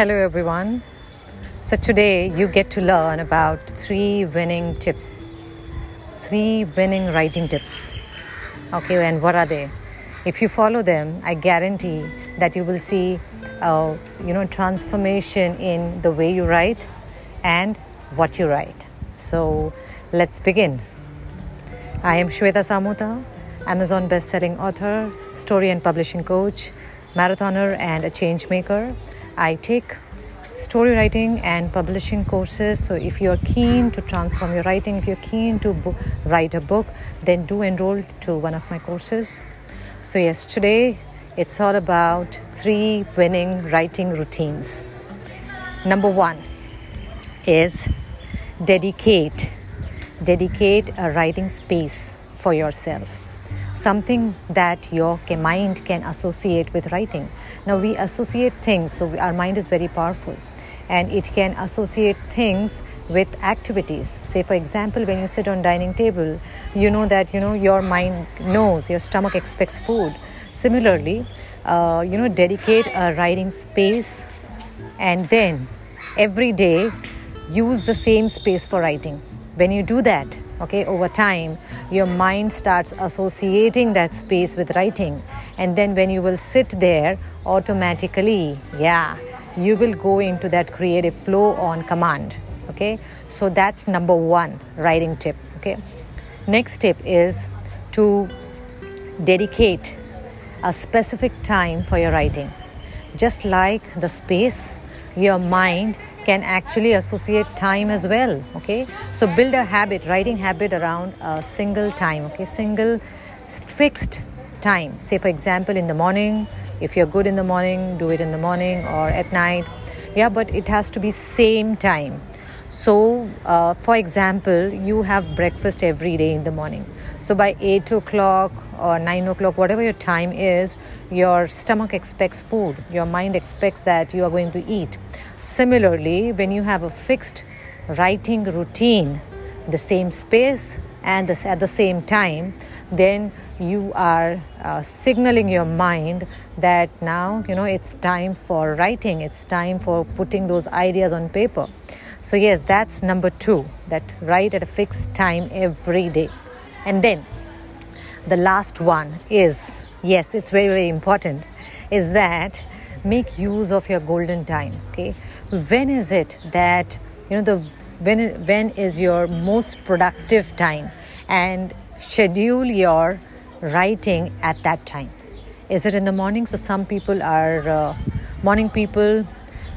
Hello everyone. So today you get to learn about three winning writing tips. Okay, and what are they? If you follow them, I guarantee that you will see transformation in the way you write and what you write. So let's begin. I am Shweta Samota, Amazon best-selling author, story and publishing coach, marathoner and a change maker. I take story writing and publishing courses, so if you're keen to transform your writing, if you're keen to write a book, then do enroll to one of my courses. So yes, today it's all about 3 winning writing routines. Number 1 is dedicate a writing space for yourself. Something that your mind can associate with writing. Now we associate things, so our mind is very powerful and it can associate things with activities. Say for example, when you sit on dining table, you know that your mind knows, your stomach expects food. Similarly, dedicate a writing space and then every day use the same space for writing. When you do that, over time, your mind starts associating that space with writing. And then when you will sit there, automatically, you will go into that creative flow on command. Okay, so that's number 1 writing tip. Okay, next tip is to dedicate a specific time for your writing. Just like the space, your mind can actually associate time as well. Okay, so build a writing habit around a single time, single fixed time. Say for example, in the morning. If you're good in the morning, do it in the morning or at night, but it has to be same time. So for example, you have breakfast every day in the morning, so by 8 o'clock or 9 o'clock, whatever your time is, your stomach expects food, your mind expects that you are going to eat. Similarly, when you have a fixed writing routine, the same space and at the same time, then you are signaling your mind that now it's time for writing, it's time for putting those ideas on paper. So yes, that's number 2, that write at a fixed time every day. And then the last one is, yes, it's very, very important, is that make use of your golden time. Okay, when is it that when is your most productive time, and schedule your writing at that time. Is it in the morning? So some people are morning people.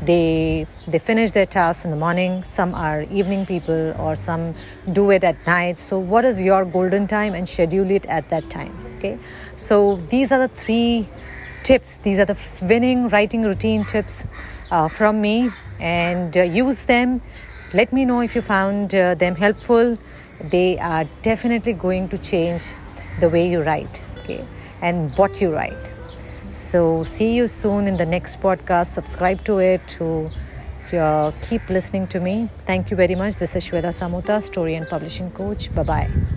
They finish their tasks in the morning. Some are evening people, or some do it at night. So what is your golden time, and schedule it at that time. Okay, so these are the 3 tips. These are the winning writing routine tips from me, and use them. Let me know if you found them helpful. They are definitely going to change the way you write, and what you write. So see you soon in the next podcast. Subscribe to it to keep listening to me. Thank you very much. This is Shweta Samota, story and publishing coach. Bye-bye.